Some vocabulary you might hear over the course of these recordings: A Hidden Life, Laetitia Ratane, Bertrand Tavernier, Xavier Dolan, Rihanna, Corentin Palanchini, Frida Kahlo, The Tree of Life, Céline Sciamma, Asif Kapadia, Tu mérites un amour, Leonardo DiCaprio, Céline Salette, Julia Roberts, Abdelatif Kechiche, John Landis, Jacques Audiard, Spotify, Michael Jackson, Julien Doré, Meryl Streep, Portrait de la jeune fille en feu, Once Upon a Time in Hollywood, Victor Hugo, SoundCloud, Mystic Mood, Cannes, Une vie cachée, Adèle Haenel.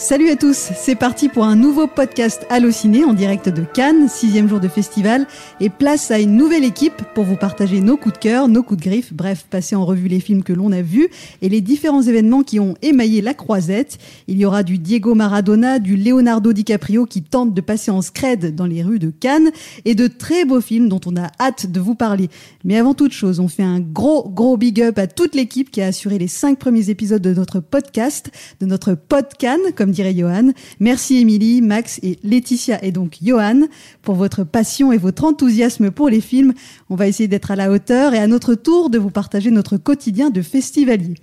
Salut à tous, c'est parti pour un nouveau podcast Allociné en direct de Cannes, 6e jour de festival, et place à une nouvelle équipe pour vous partager nos coups de cœur, nos coups de griffe, bref, passer en revue les films que l'on a vus et les différents événements qui ont émaillé la Croisette. Il y aura du Diego Maradona, du Leonardo DiCaprio qui tente de passer en scred dans les rues de Cannes et de très beaux films dont on a hâte de vous parler. Mais avant toute chose, on fait un gros big up à toute l'équipe qui a assuré les 5 premiers épisodes de notre podcast, de notre pod Cannes, comme dirait Johan. Merci Émilie, Max et Laetitia et donc Johan pour votre passion et votre enthousiasme pour les films. On va essayer d'être à la hauteur et à notre tour de vous partager notre quotidien de festivalier.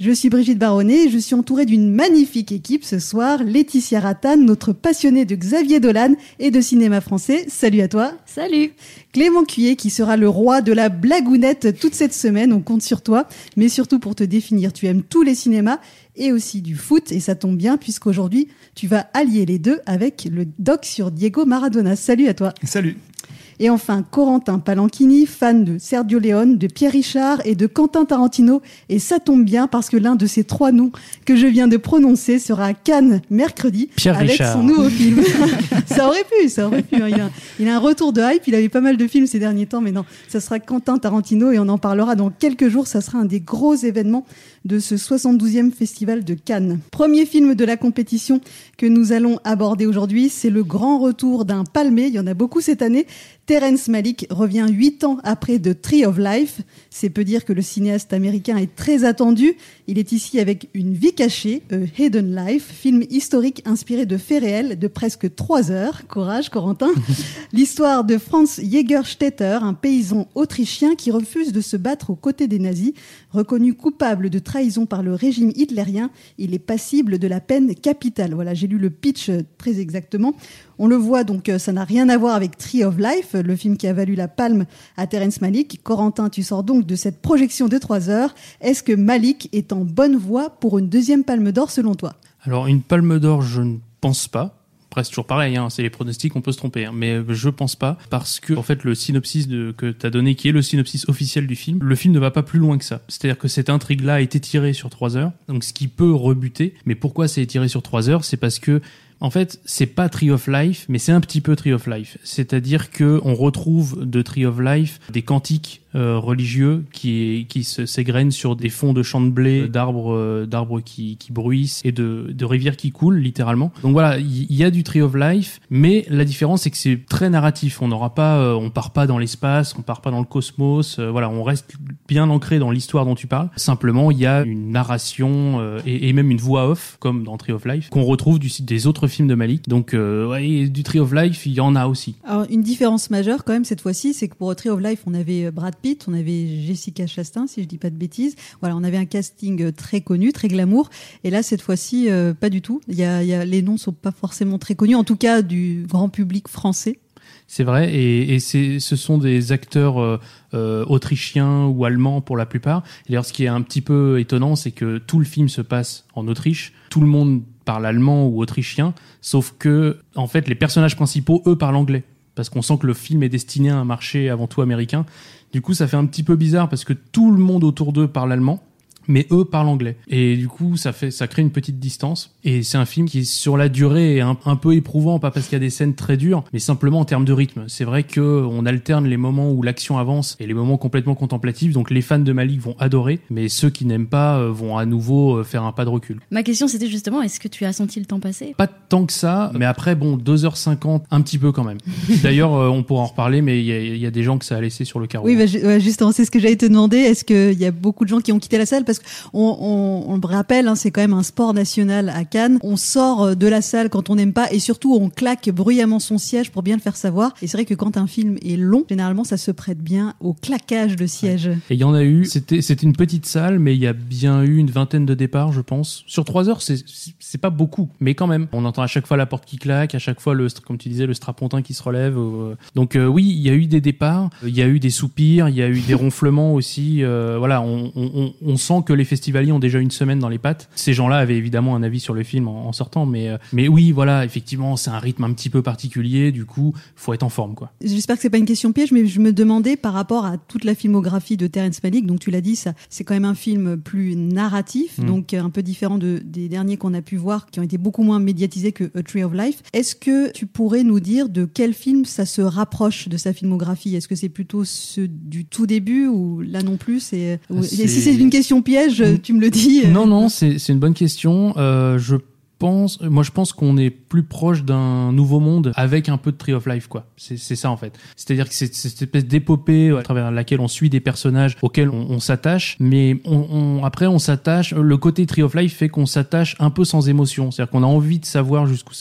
Je suis Brigitte Baronnet, je suis entourée d'une magnifique équipe ce soir. Laetitia Ratane, notre passionnée de Xavier Dolan et de cinéma français. Salut à toi. Salut. Clément Cuyer qui sera le roi de la blagounette toute cette semaine. On compte sur toi, mais surtout pour te définir. Tu aimes tous les cinémas et aussi du foot. Et ça tombe bien puisqu'aujourd'hui, tu vas allier les deux avec le doc sur Diego Maradona. Salut à toi. Salut. Et enfin, Corentin Palanchini, fan de Sergio Leone, de Pierre Richard et de Quentin Tarantino. Et ça tombe bien parce que l'un de ces trois noms que je viens de prononcer sera à Cannes mercredi Pierre avec Richard. Son nouveau film. Ça aurait pu. Il a un retour de hype. Il avait pas mal de films ces derniers temps, mais non. Ça sera Quentin Tarantino et on en parlera dans quelques jours. Ça sera un des gros événements de ce 72e festival de Cannes. Premier film de la compétition que nous allons aborder aujourd'hui, c'est le grand retour d'un Palmé. Il y en a beaucoup cette année. Terrence Malick revient 8 ans après The Tree of Life. C'est peu dire que le cinéaste américain est très attendu. Il est ici avec Une vie cachée, A Hidden Life, film historique inspiré de faits réels de presque 3 heures. Courage, Corentin. L'histoire de Franz Jägerstätter, un paysan autrichien qui refuse de se battre aux côtés des nazis. Reconnu coupable de trahison par le régime hitlérien, il est passible de la peine capitale. Voilà, j'ai lu le pitch très exactement. On le voit donc, ça n'a rien à voir avec Tree of Life, le film qui a valu la palme à Terrence Malick. Corentin, tu sors donc de cette projection de 3 heures. Est-ce que Malick est en bonne voie pour une deuxième palme d'or selon toi ? Alors, une palme d'or, je ne pense pas. Après, c'est toujours pareil, hein, c'est les pronostics, on peut se tromper. Hein, mais je pense pas, parce que en fait, le synopsis que tu as donné, qui est le synopsis officiel du film, le film ne va pas plus loin que ça. C'est-à-dire que cette intrigue-là a été tirée sur 3 heures, donc ce qui peut rebuter. Mais pourquoi c'est tiré sur 3 heures ? C'est parce que en fait, c'est pas Tree of Life, mais c'est un petit peu Tree of Life. C'est-à-dire que on retrouve de Tree of Life des cantiques religieux qui s'égrènent sur des fonds de champs de blé, d'arbres qui bruissent et de rivières qui coulent littéralement. Donc voilà, il y a du Tree of Life, mais la différence c'est que c'est très narratif. On part pas dans l'espace, on part pas dans le cosmos. Voilà, on reste bien ancré dans l'histoire dont tu parles. Simplement, il y a une narration et même une voix off comme dans Tree of Life qu'on retrouve des autres film de Malick. Donc, ouais, du Tree of Life, il y en a aussi. Alors, une différence majeure, quand même, cette fois-ci, c'est que pour Tree of Life, on avait Brad Pitt, on avait Jessica Chastain, si je dis pas de bêtises. Voilà, on avait un casting très connu, très glamour. Et là, cette fois-ci, pas du tout. Les noms sont pas forcément très connus, en tout cas, du grand public français. C'est vrai, et ce sont des acteurs autrichiens ou allemands pour la plupart. Et d'ailleurs, ce qui est un petit peu étonnant, c'est que tout le film se passe en Autriche. Tout le monde parle allemand ou autrichien, sauf que, en fait, les personnages principaux, eux, parlent anglais. Parce qu'on sent que le film est destiné à un marché avant tout américain. Du coup, ça fait un petit peu bizarre parce que tout le monde autour d'eux parle allemand, mais eux parlent anglais. Et du coup, ça crée une petite distance. Et c'est un film qui, sur la durée, est un peu éprouvant, pas parce qu'il y a des scènes très dures, mais simplement en termes de rythme. C'est vrai qu'on alterne les moments où l'action avance et les moments complètement contemplatifs. Donc les fans de Malick vont adorer, mais ceux qui n'aiment pas vont à nouveau faire un pas de recul. Ma question, c'était justement, est-ce que tu as senti le temps passer ? Pas tant que ça, mais après, 2h50, un petit peu quand même. D'ailleurs, on pourra en reparler, mais il y a des gens que ça a laissé sur le carreau. Oui, justement, c'est ce que j'allais te demander. Est-ce qu'il y a beaucoup de gens qui ont quitté la salle ? Parce qu'on le rappelle, hein, c'est quand même un sport national à Cannes. On sort de la salle quand on n'aime pas et surtout on claque bruyamment son siège pour bien le faire savoir. Et c'est vrai que quand un film est long, généralement ça se prête bien au claquage de siège. Ouais. Et il y en a eu, c'était une petite salle, mais il y a bien eu une vingtaine de départs, je pense. Sur 3 heures, c'est pas beaucoup, mais quand même. On entend à chaque fois la porte qui claque, à chaque fois, comme tu disais, le strapontin qui se relève. Donc oui, il y a eu des départs, il y a eu des soupirs, il y a eu des ronflements aussi. Voilà, on sent que les festivaliers ont déjà une semaine dans les pattes. Ces gens-là avaient évidemment un avis sur le film en sortant, mais oui, voilà, effectivement, c'est un rythme un petit peu particulier, du coup, faut être en forme, quoi. J'espère que c'est pas une question piège, mais je me demandais par rapport à toute la filmographie de Terrence Malick, donc tu l'as dit, ça, c'est quand même un film plus narratif, donc un peu différent des derniers qu'on a pu voir, qui ont été beaucoup moins médiatisés que A Tree of Life. Est-ce que tu pourrais nous dire de quel film ça se rapproche de sa filmographie? Est-ce que c'est plutôt ceux du tout début ou là non plus et si c'est une question piège, tu me le dis. Non, c'est une bonne question. Je pense qu'on est plus proche d'un nouveau monde avec un peu de Tree of Life, quoi. C'est ça, en fait. C'est-à-dire que c'est cette espèce d'épopée à travers laquelle on suit des personnages auxquels on s'attache, mais après on s'attache. Le côté Tree of Life fait qu'on s'attache un peu sans émotion. C'est-à-dire qu'on a envie de savoir jusqu'où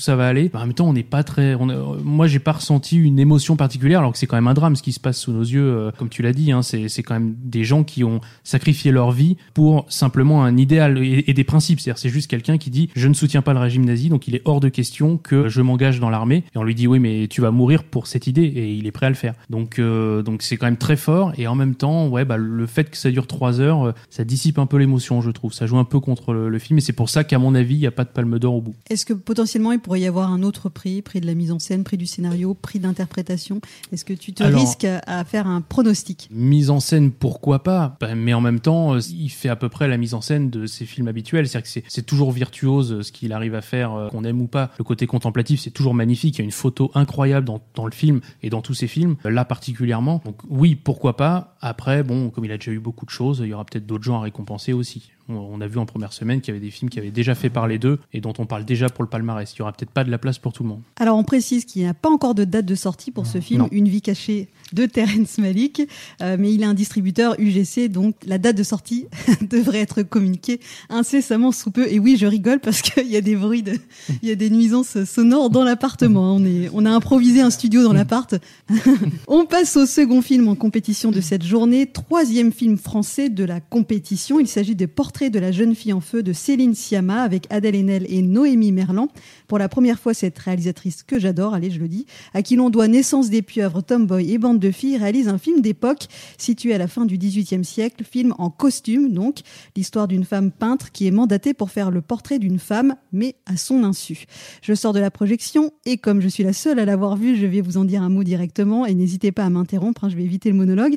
ça va aller. En même temps, on n'est pas très... moi, j'ai pas ressenti une émotion particulière, alors que c'est quand même un drame, ce qui se passe sous nos yeux, comme tu l'as dit. Hein, c'est quand même des gens qui ont sacrifié leur vie pour simplement un idéal et des principes. C'est-à-dire c'est juste quelqu'un qui dit « Je ne soutiens pas le régime nazi, donc il est hors de question que je m'engage dans l'armée. » Et on lui dit « Oui, mais tu vas mourir pour cette idée. » Et il est prêt à le faire. Donc c'est quand même très fort. Et en même temps, le fait que ça dure 3 heures, ça dissipe un peu l'émotion, je trouve. Ça joue un peu contre le film. Et c'est pour ça qu'à mon avis, il n'y a pas de Palme d'Or au bout. Est-ce que potentiellement, il pourrait y avoir un autre prix de la mise en scène, prix du scénario, prix d'interprétation? Est-ce que tu te risques à faire un pronostic? Mise en scène, pourquoi pas? Mais en même temps, il fait à peu près la mise en scène de ses films habituels. C'est-à-dire que c'est toujours virtuose ce qu'il arrive à faire, qu'on aime ou pas. Le côté contemplatif, c'est toujours magnifique. Il y a une photo incroyable dans le film et dans tous ses films, là particulièrement. Donc oui, pourquoi pas. Après, comme il a déjà eu beaucoup de choses, il y aura peut-être d'autres gens à récompenser aussi. On a vu en première semaine qu'il y avait des films qui avaient déjà fait parler d'eux et dont on parle déjà pour le palmarès. Il n'y aura peut-être pas de la place pour tout le monde. Alors on précise qu'il n'y a pas encore de date de sortie pour ce film, Une vie cachée de Terrence Malick, mais il a un distributeur UGC, donc la date de sortie devrait être communiquée incessamment sous peu. Et oui, je rigole parce qu'il y a des bruits, il y a des nuisances sonores dans l'appartement. On a improvisé un studio dans l'appart. On passe au second film en compétition de cette journée, 3e film français de la compétition. Il s'agit de Portrait de la jeune fille en feu de Céline Sciamma avec Adèle Haenel et Noémie Merlant. Pour la première fois, cette réalisatrice que j'adore, allez je le dis, à qui l'on doit Naissance des pieuvres, Tomboy et Bande de filles, réalise un film d'époque situé à la fin du XVIIIe siècle, film en costume donc, l'histoire d'une femme peintre qui est mandatée pour faire le portrait d'une femme, mais à son insu. Je sors de la projection et comme je suis la seule à l'avoir vue, je vais vous en dire un mot directement et n'hésitez pas à m'interrompre, hein, je vais éviter le monologue.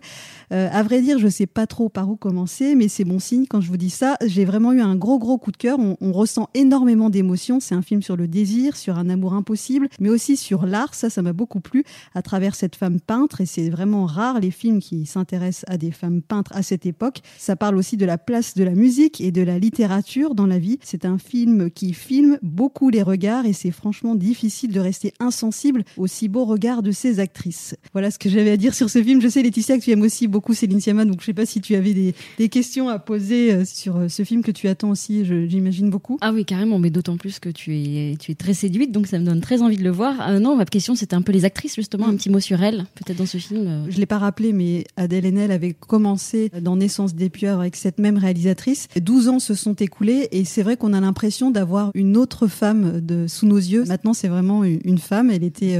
À vrai dire, je sais pas trop par où commencer, mais c'est bon signe quand je vous dis ça. J'ai vraiment eu un gros coup de cœur. On ressent énormément d'émotions. C'est un film sur le désir, sur un amour impossible, mais aussi sur l'art. Ça m'a beaucoup plu à travers cette femme peintre. Et c'est vraiment rare les films qui s'intéressent à des femmes peintres à cette époque. Ça parle aussi de la place de la musique et de la littérature dans la vie. C'est un film qui filme beaucoup les regards et c'est franchement difficile de rester insensible aux si beaux regards de ces actrices. Voilà ce que j'avais à dire sur ce film. Je sais, Laetitia, que tu aimes aussi beaucoup Céline Sciamma, donc je sais pas si tu avais des questions à poser sur ce film que tu attends aussi, j'imagine beaucoup. Ah oui, carrément, mais d'autant plus que tu es très séduite, donc ça me donne très envie de le voir. Non, ma question, c'était un peu les actrices, justement, un petit mot sur elles, peut-être dans ce film. Je ne l'ai pas rappelé, mais Adèle Haenel avait commencé dans Naissance des pieuvres avec cette même réalisatrice. 12 ans se sont écoulés et c'est vrai qu'on a l'impression d'avoir une autre femme sous nos yeux. Maintenant, c'est vraiment une femme. Elle était...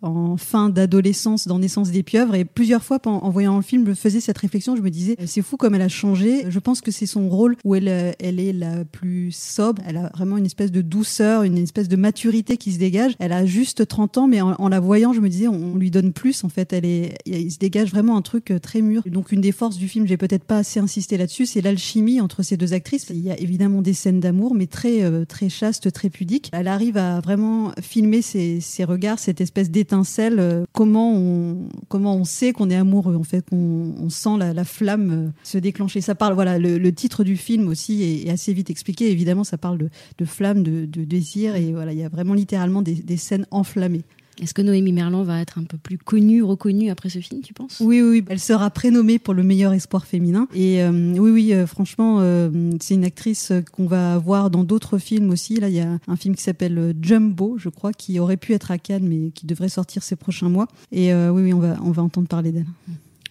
en fin d'adolescence dans Naissance des pieuvres et plusieurs fois en voyant le film je faisais cette réflexion, je me disais c'est fou comme elle a changé. Je pense que c'est son rôle où elle est la plus sobre, elle a vraiment une espèce de douceur, une espèce de maturité qui se dégage. Elle a juste 30 ans mais en la voyant je me disais on lui donne plus en fait, il se dégage vraiment un truc très mûr. Donc une des forces du film, j'ai peut-être pas assez insisté là-dessus, c'est l'alchimie entre ces deux actrices. Il y a évidemment des scènes d'amour mais très chaste, très pudique. Elle arrive à vraiment filmer ses regards, cette espèce d'état comment on sait qu'on est amoureux, en fait, on sent la flamme se déclencher. Ça parle, voilà, le titre du film aussi est assez vite expliqué. Évidemment, ça parle de flamme, de désir, et voilà, il y a vraiment littéralement des scènes enflammées. Est-ce que Noémie Merlant va être un peu plus connue, reconnue après ce film, tu penses? Oui, elle sera prénommée pour le meilleur espoir féminin. Et franchement, c'est une actrice qu'on va voir dans d'autres films aussi. Là, il y a un film qui s'appelle Jumbo, je crois, qui aurait pu être à Cannes, mais qui devrait sortir ces prochains mois. Et on va entendre parler d'elle.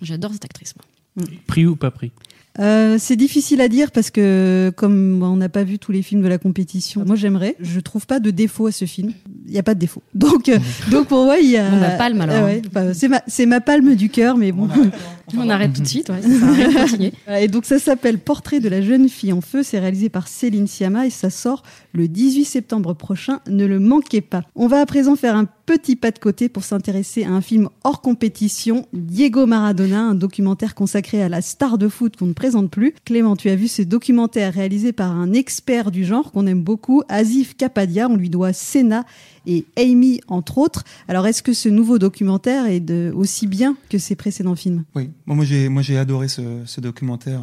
J'adore cette actrice, moi. Pris ou pas pris? C'est difficile à dire parce que comme on n'a pas vu tous les films de la compétition, moi j'aimerais, je trouve pas de défaut à ce film, il n'y a pas de défaut, donc pour moi il y a... On a palme alors, c'est ma palme du cœur, mais bon, On arrête tout de suite, ouais, ça continue. Et donc ça s'appelle Portrait de la jeune fille en feu, c'est réalisé par Céline Sciamma et ça sort le 18 septembre prochain, ne le manquez pas. On va à présent faire un petit pas de côté pour s'intéresser à un film hors compétition, Diego Maradona, un documentaire consacré à la star de foot qu'on ne présente plus. Clément, tu as vu ce documentaire réalisé par un expert du genre qu'on aime beaucoup, Asif Kapadia, on lui doit Senna et Amy entre autres. Alors est-ce que ce nouveau documentaire est aussi bien que ses précédents films? Oui, bon, moi j'ai adoré ce documentaire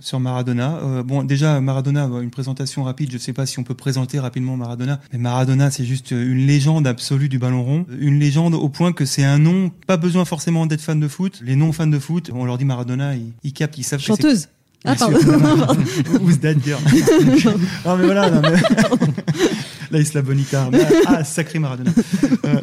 sur Maradona. Bon, déjà Maradona, une présentation rapide, je ne sais pas si on peut présenter rapidement Maradona, mais Maradona c'est juste une légende absolue du ballon rond, une légende au point que c'est un nom, pas besoin forcément d'être fan de foot. Les non fans de foot, on leur dit Maradona, ils captent, ils savent. Chanteuse. Ah pardon. Who's that girl? Non mais voilà, non mais... La Isla Bonita. Ah, sacré Maradona.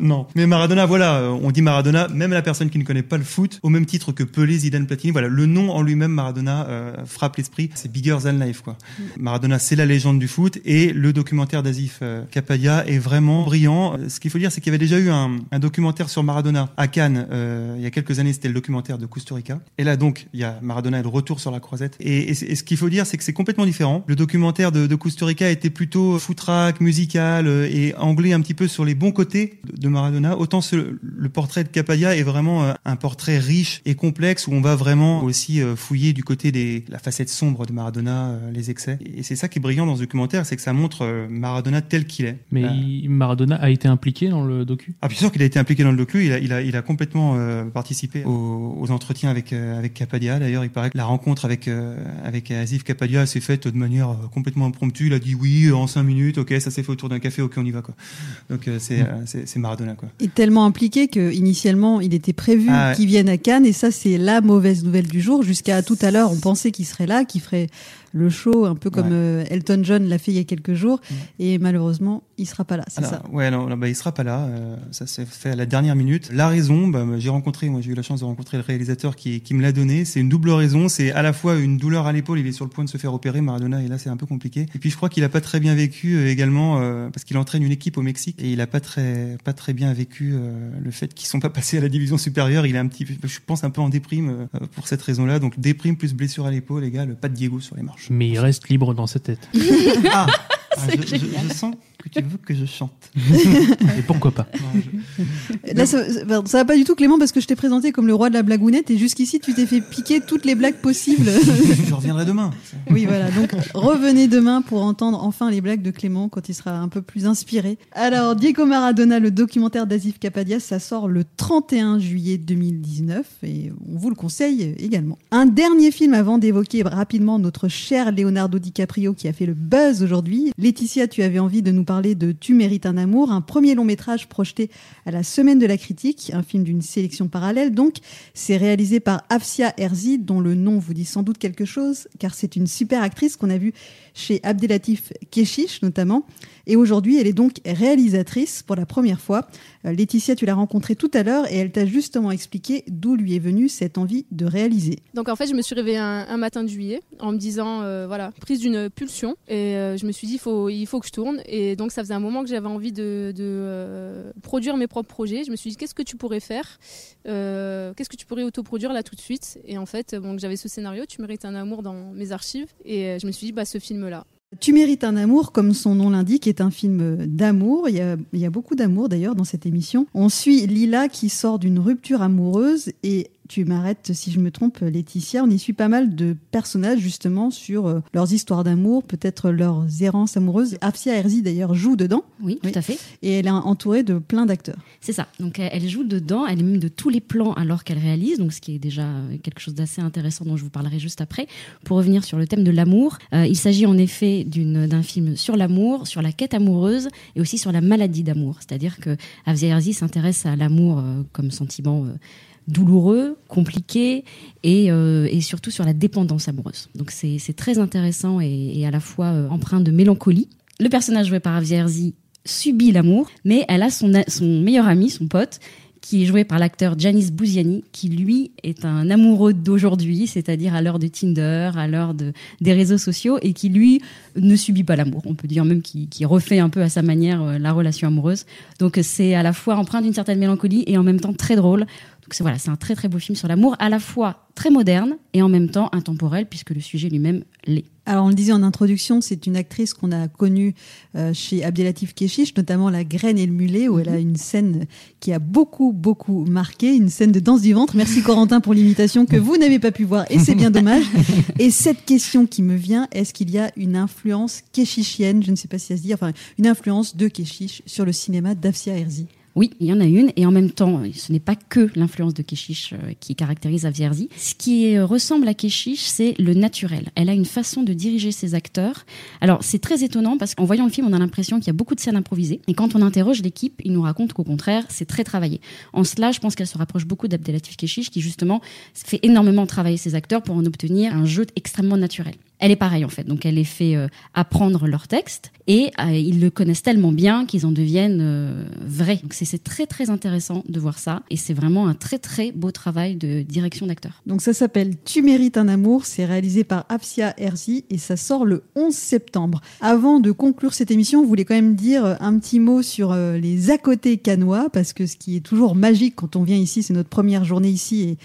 Non. Mais Maradona, voilà, on dit Maradona, même la personne qui ne connaît pas le foot, au même titre que Pelé, Zidane, Platini, voilà, le nom en lui-même, Maradona, frappe l'esprit. C'est bigger than life, quoi. Maradona, c'est la légende du foot et le documentaire d'Asif Kapadia est vraiment brillant. Ce qu'il faut dire, c'est qu'il y avait déjà eu un documentaire sur Maradona à Cannes, il y a quelques années, c'était le documentaire de Costa Rica. Et là, donc, il y a Maradona et le retour sur la Croisette. Et ce qu'il faut dire, c'est que c'est complètement différent. Le documentaire de Costa Rica était plutôt footrack, musical, et anglais un petit peu sur les bons côtés de Maradona. Autant le portrait de Kapadia est vraiment un portrait riche et complexe où on va vraiment aussi fouiller du côté de la facette sombre de Maradona, les excès. Et c'est ça qui est brillant dans ce documentaire, c'est que ça montre Maradona tel qu'il est. Mais Maradona a été impliqué dans le docu? Ah, bien sûr qu'il a été impliqué dans le docu. Il a complètement participé aux entretiens avec Kapadia. D'ailleurs, il paraît que la rencontre avec Asif Kapadia s'est faite de manière complètement impromptue. Il a dit oui en 5 minutes, ok, ça s'est fait autour d'un café, ok, on y va, quoi. Donc c'est Maradona, quoi. Et tellement impliqué que initialement il était prévu qu'il vienne à Cannes, et ça c'est la mauvaise nouvelle du jour. Jusqu'à tout à l'heure on pensait qu'il serait là, qu'il ferait le show, un peu comme Elton John l'a fait il y a quelques jours, et malheureusement il sera pas là, c'est ça? Ouais, non, il sera pas là, ça s'est fait à la dernière minute. La raison, j'ai eu la chance de rencontrer le réalisateur qui me l'a donné, c'est une double raison, c'est à la fois une douleur à l'épaule, il est sur le point de se faire opérer, Maradona, et là c'est un peu compliqué, et puis je crois qu'il a pas très bien vécu également, parce qu'il entraîne une équipe au Mexique, et il a pas très bien vécu le fait qu'ils sont pas passés à la division supérieure. Il est un petit peu, je pense, un peu en déprime pour cette raison-là, donc déprime plus blessure à l'épaule, les gars, le pas de Diego sur les marches. Mais il reste libre dans sa tête. Je sens que tu veux que je chante. Et pourquoi pas? Là, ça va pas du tout, Clément, parce que je t'ai présenté comme le roi de la blagounette et jusqu'ici, tu t'es fait piquer toutes les blagues possibles. Je reviendrai demain. Oui, voilà. Donc, revenez demain pour entendre enfin les blagues de Clément quand il sera un peu plus inspiré. Alors, Diego Maradona, le documentaire d'Asif Kapadia, ça sort le 31 juillet 2019 et on vous le conseille également. Un dernier film avant d'évoquer rapidement notre cher Leonardo DiCaprio qui a fait le buzz aujourd'hui. Laetitia, tu avais envie de nous parler de Tu mérites un amour, un premier long métrage projeté à la Semaine de la Critique, un film d'une sélection parallèle. Donc, c'est réalisé par Hafsia Herzi, dont le nom vous dit sans doute quelque chose, car c'est une super actrice qu'on a vue chez Abdelatif Kechiche notamment. Et aujourd'hui, elle est donc réalisatrice pour la première fois. Laetitia, tu l'as rencontrée tout à l'heure et elle t'a justement expliqué d'où lui est venue cette envie de réaliser. Donc en fait, je me suis réveillée un matin de juillet en me disant, voilà, prise d'une pulsion. Et je me suis dit, il faut que je tourne. Et donc ça faisait un moment que j'avais envie de produire mes propres projets. Je me suis dit, qu'est-ce que tu pourrais faire? Qu'est-ce que tu pourrais autoproduire là tout de suite? Et en fait, bon, j'avais ce scénario, Tu mérites un amour, dans mes archives. Et je me suis dit, ce film-là. Tu mérites un amour, comme son nom l'indique, est un film d'amour. Il y a beaucoup d'amour d'ailleurs dans cette émission. On suit Lila qui sort d'une rupture amoureuse et tu m'arrêtes si je me trompe, Laetitia. On y suit pas mal de personnages justement sur leurs histoires d'amour, peut-être leurs errances amoureuses. Hafsia Herzi d'ailleurs joue dedans. Oui, tout à fait. Et elle est entourée de plein d'acteurs. C'est ça. Donc elle joue dedans, elle est même de tous les plans alors qu'elle réalise, donc ce qui est déjà quelque chose d'assez intéressant dont je vous parlerai juste après. Pour revenir sur le thème de l'amour, il s'agit en effet d'un film sur l'amour, sur la quête amoureuse et aussi sur la maladie d'amour. C'est-à-dire que Hafsia Herzi s'intéresse à l'amour comme sentiment douloureux, compliqué et surtout sur la dépendance amoureuse. Donc c'est très intéressant et à la fois empreint de mélancolie. Le personnage joué par Hafsia Herzi subit l'amour, mais elle a son meilleur ami, son pote, qui est joué par l'acteur Janis Buziani, qui lui est un amoureux d'aujourd'hui, c'est-à-dire à l'heure de Tinder, à l'heure des réseaux sociaux, et qui lui ne subit pas l'amour. On peut dire même qu'il refait un peu à sa manière la relation amoureuse. Donc c'est à la fois empreint d'une certaine mélancolie et en même temps très drôle, Donc c'est, voilà, c'est un très très beau film sur l'amour, à la fois très moderne et en même temps intemporel, puisque le sujet lui-même l'est. Alors on le disait en introduction, c'est une actrice qu'on a connue chez Abdelatif Kechiche, notamment La graine et le mulet, où elle a une scène qui a beaucoup marqué, une scène de danse du ventre. Merci Corentin pour l'imitation que vous n'avez pas pu voir et c'est bien dommage. Et cette question qui me vient, est-ce qu'il y a une influence kechichienne, je ne sais pas si ça se dit, enfin une influence de Kechiche sur le cinéma d'Hafsia Herzi? Oui, il y en a une, et en même temps, ce n'est pas que l'influence de Kechiche qui caractérise Hafsia Herzi. Ce qui ressemble à Kechiche, c'est le naturel. Elle a une façon de diriger ses acteurs. Alors, c'est très étonnant parce qu'en voyant le film, on a l'impression qu'il y a beaucoup de scènes improvisées. Et quand on interroge l'équipe, ils nous racontent qu'au contraire, c'est très travaillé. En cela, je pense qu'elle se rapproche beaucoup d'Abdelatif Kechiche, qui justement fait énormément travailler ses acteurs pour en obtenir un jeu extrêmement naturel. Elle est pareille en fait, donc elle les fait apprendre leur texte et ils le connaissent tellement bien qu'ils en deviennent vrais. Donc c'est très très intéressant de voir ça et c'est vraiment un très très beau travail de direction d'acteur. Donc ça s'appelle « Tu mérites un amour », c'est réalisé par Hafsia Herzi et ça sort le 11 septembre. Avant de conclure cette émission, on voulait quand même dire un petit mot sur les à-côtés cannois, parce que ce qui est toujours magique quand on vient ici, c'est notre première journée ici et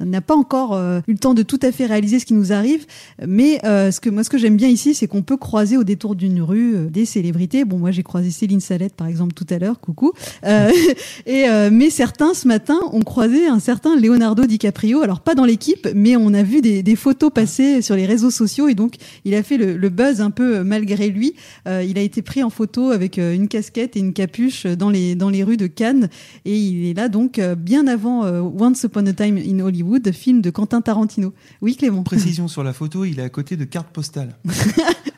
on n'a pas encore eu le temps de tout à fait réaliser ce qui nous arrive, mais ce que j'aime bien ici, c'est qu'on peut croiser au détour d'une rue des célébrités. Bon, moi j'ai croisé Céline Salette par exemple tout à l'heure, coucou. Mais certains ce matin ont croisé un certain Leonardo DiCaprio. Alors pas dans l'équipe, mais on a vu des photos passer sur les réseaux sociaux et donc il a fait le buzz un peu malgré lui. Il a été pris en photo avec une casquette et une capuche dans les rues de Cannes et il est là donc bien avant Once Upon a Time in Hollywood, film de Quentin Tarantino. Oui Clément. Précision sur la photo, il est à côté de cartes postales.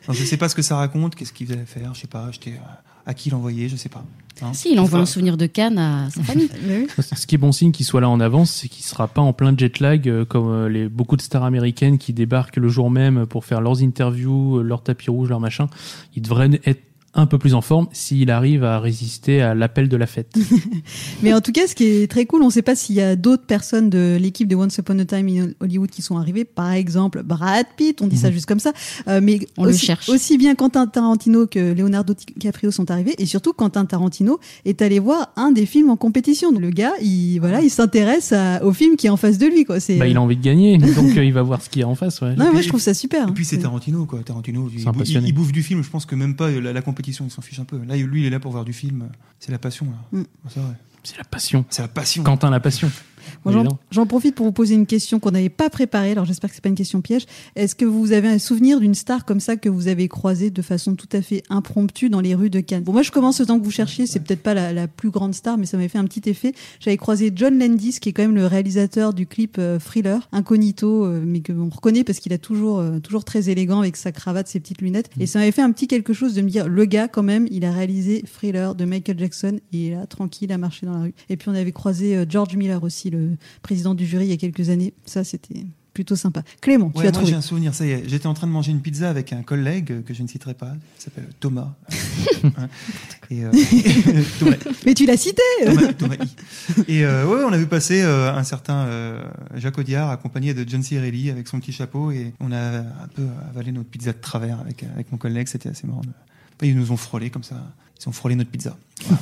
Alors, je ne sais pas ce que ça raconte, qu'est-ce qu'il allait faire, je ne sais pas, à qui l'envoyer, je ne sais pas. Hein, si, il envoie un souvenir de Cannes à sa famille. Ce qui est bon signe qu'il soit là en avance, c'est qu'il ne sera pas en plein jet lag comme beaucoup de stars américaines qui débarquent le jour même pour faire leurs interviews, leurs tapis rouges, leurs machins. Il devrait être un peu plus en forme s'il arrive à résister à l'appel de la fête. Mais en tout cas, ce qui est très cool, on ne sait pas s'il y a d'autres personnes de l'équipe de Once Upon a Time in Hollywood qui sont arrivées, par exemple Brad Pitt, on dit ça juste comme ça, mais on aussi, le cherche. Aussi bien Quentin Tarantino que Leonardo DiCaprio sont arrivés, et surtout Quentin Tarantino est allé voir un des films en compétition. Le gars, il s'intéresse au film qui est en face de lui, quoi. Il a envie de gagner, donc il va voir ce qu'il y a en face. Ouais. Non, moi, je trouve ça super. Et puis c'est Tarantino, quoi. Tarantino, il bouffe du film, je pense que même pas la compétition, il s'en fiche un peu. Là, lui, il est là pour voir du film. C'est la passion. Là. C'est vrai. C'est la passion. Quentin, la passion. Bon, j'en profite pour vous poser une question qu'on n'avait pas préparée. Alors, j'espère que c'est pas une question piège. Est-ce que vous avez un souvenir d'une star comme ça que vous avez croisée de façon tout à fait impromptue dans les rues de Cannes ? Bon, moi, je commence autant que vous cherchiez. C'est peut-être pas la plus grande star, mais ça m'avait fait un petit effet. J'avais croisé John Landis, qui est quand même le réalisateur du clip Thriller, incognito, mais que on reconnaît parce qu'il a toujours très élégant avec sa cravate, ses petites lunettes. Et ça m'avait fait un petit quelque chose de me dire, le gars, quand même, il a réalisé Thriller de Michael Jackson et il est là, tranquille, à marcher dans la rue. Et puis, on avait croisé George Miller aussi, le président du jury il y a quelques années. Ça, c'était plutôt sympa. Clément, tu as trouvé. J'ai un souvenir, ça y est. J'étais en train de manger une pizza avec un collègue que je ne citerai pas, qui s'appelle Thomas. Thomas. Mais tu l'as cité Thomas. Et on a vu passer un certain Jacques Audiard accompagné de John Cirelli avec son petit chapeau et on a un peu avalé notre pizza de travers avec mon collègue. C'était assez marrant. Ils nous ont frôlés comme ça. Ils ont frôlé notre pizza. Voilà,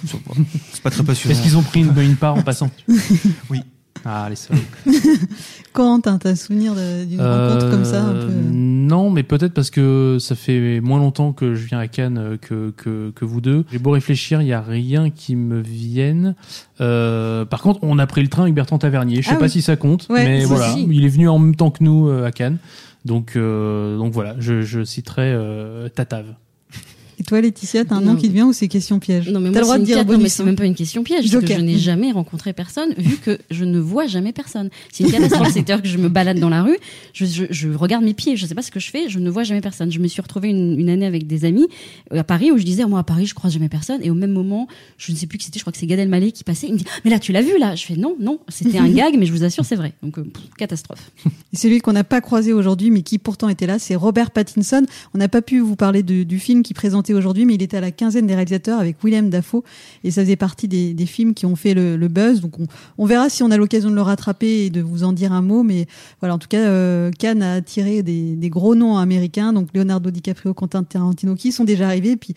c'est pas très passionnant. Est-ce qu'ils ont pris une part en passant ? Oui. Ah, les solos. Quentin, t'as un souvenir d'une rencontre comme ça un peu... Non, mais peut-être parce que ça fait moins longtemps que je viens à Cannes que vous deux. J'ai beau réfléchir, il n'y a rien qui me vienne. Par contre, on a pris le train avec Bertrand Tavernier. Je ne sais pas si ça compte, mais voilà. Aussi. Il est venu en même temps que nous à Cannes. Donc voilà, je citerai Tatave. Et toi, Laetitia, t'as un nom qui te vient ou c'est question piège ? Non, mais moi, c'est même pas une question piège, parce que je n'ai jamais rencontré personne, vu que je ne vois jamais personne. C'est une catastrophe, c'est-à-dire que je me balade dans la rue, je regarde mes pieds, je sais pas ce que je fais, je ne vois jamais personne. Je me suis retrouvée une année avec des amis à Paris où je disais, moi à Paris, je croise jamais personne. Et au même moment, je ne sais plus qui c'était, je crois que c'est Adèle Haenel qui passait. Il me dit, mais là, tu l'as vu là ? Je fais, non, c'était un gag, mais je vous assure, c'est vrai. Donc, catastrophe. Et celui qu'on n'a pas croisé aujourd'hui, mais qui pourtant était là, c'est Robert Pattinson. On n'a pas pu vous parler du film qui présente présenter aujourd'hui, mais il était à la quinzaine des réalisateurs avec Willem Dafoe et ça faisait partie des films qui ont fait le buzz. Donc on verra si on a l'occasion de le rattraper et de vous en dire un mot, mais voilà, en tout cas Cannes a attiré des gros noms américains, donc Leonardo DiCaprio, Quentin Tarantino qui sont déjà arrivés, et puis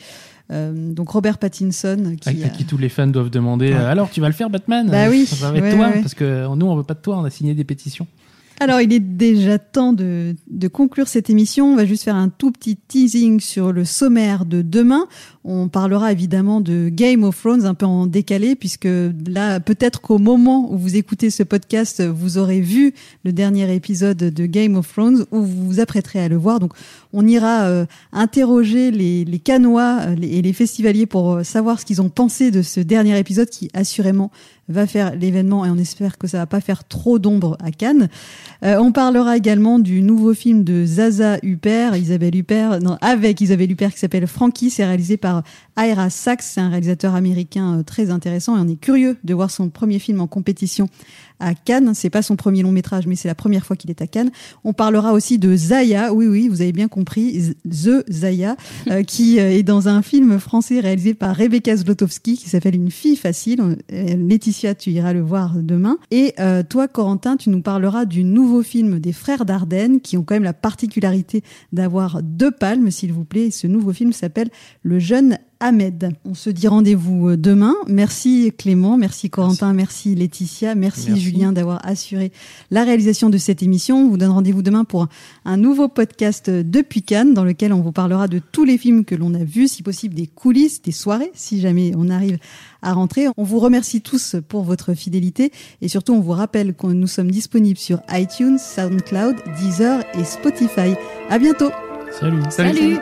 donc Robert Pattinson qui, à qui tous les fans doivent demander alors tu vas le faire Batman, bah oui, ça va être toi parce que nous on veut pas de toi, on a signé des pétitions. Alors, il est déjà temps de conclure cette émission. On va juste faire un tout petit teasing sur le sommaire de demain. On parlera évidemment de Game of Thrones, un peu en décalé, puisque là, peut-être qu'au moment où vous écoutez ce podcast, vous aurez vu le dernier épisode de Game of Thrones, ou vous vous apprêterez à le voir. Donc, on ira interroger les Cannois et les festivaliers pour savoir ce qu'ils ont pensé de ce dernier épisode qui, assurément, va faire l'événement, et on espère que ça va pas faire trop d'ombre à Cannes. On parlera également du nouveau film de avec Isabelle Huppert qui s'appelle Frankie. C'est réalisé par Ira Sachs. C'est un réalisateur américain très intéressant et on est curieux de voir son premier film en compétition à Cannes. C'est pas son premier long métrage, mais c'est la première fois qu'il est à Cannes. On parlera aussi de Zaya. Oui, vous avez bien compris. The Zaya, qui est dans un film français réalisé par Rebecca Zlotowski qui s'appelle Une fille facile. Laetitia, tu iras le voir demain. Et toi, Corentin, tu nous parleras du nouveau film des Frères Dardenne qui ont quand même la particularité d'avoir 2 palmes, s'il vous plaît. Et ce nouveau film s'appelle Le jeune Ahmed. On se dit rendez-vous demain. Merci Clément, merci Corentin, merci Laetitia, merci Julien d'avoir assuré la réalisation de cette émission. On vous donne rendez-vous demain pour un nouveau podcast depuis Cannes dans lequel on vous parlera de tous les films que l'on a vus, si possible des coulisses, des soirées, si jamais on arrive à rentrer. On vous remercie tous pour votre fidélité et surtout on vous rappelle que nous sommes disponibles sur iTunes, SoundCloud, Deezer et Spotify. À bientôt. Salut.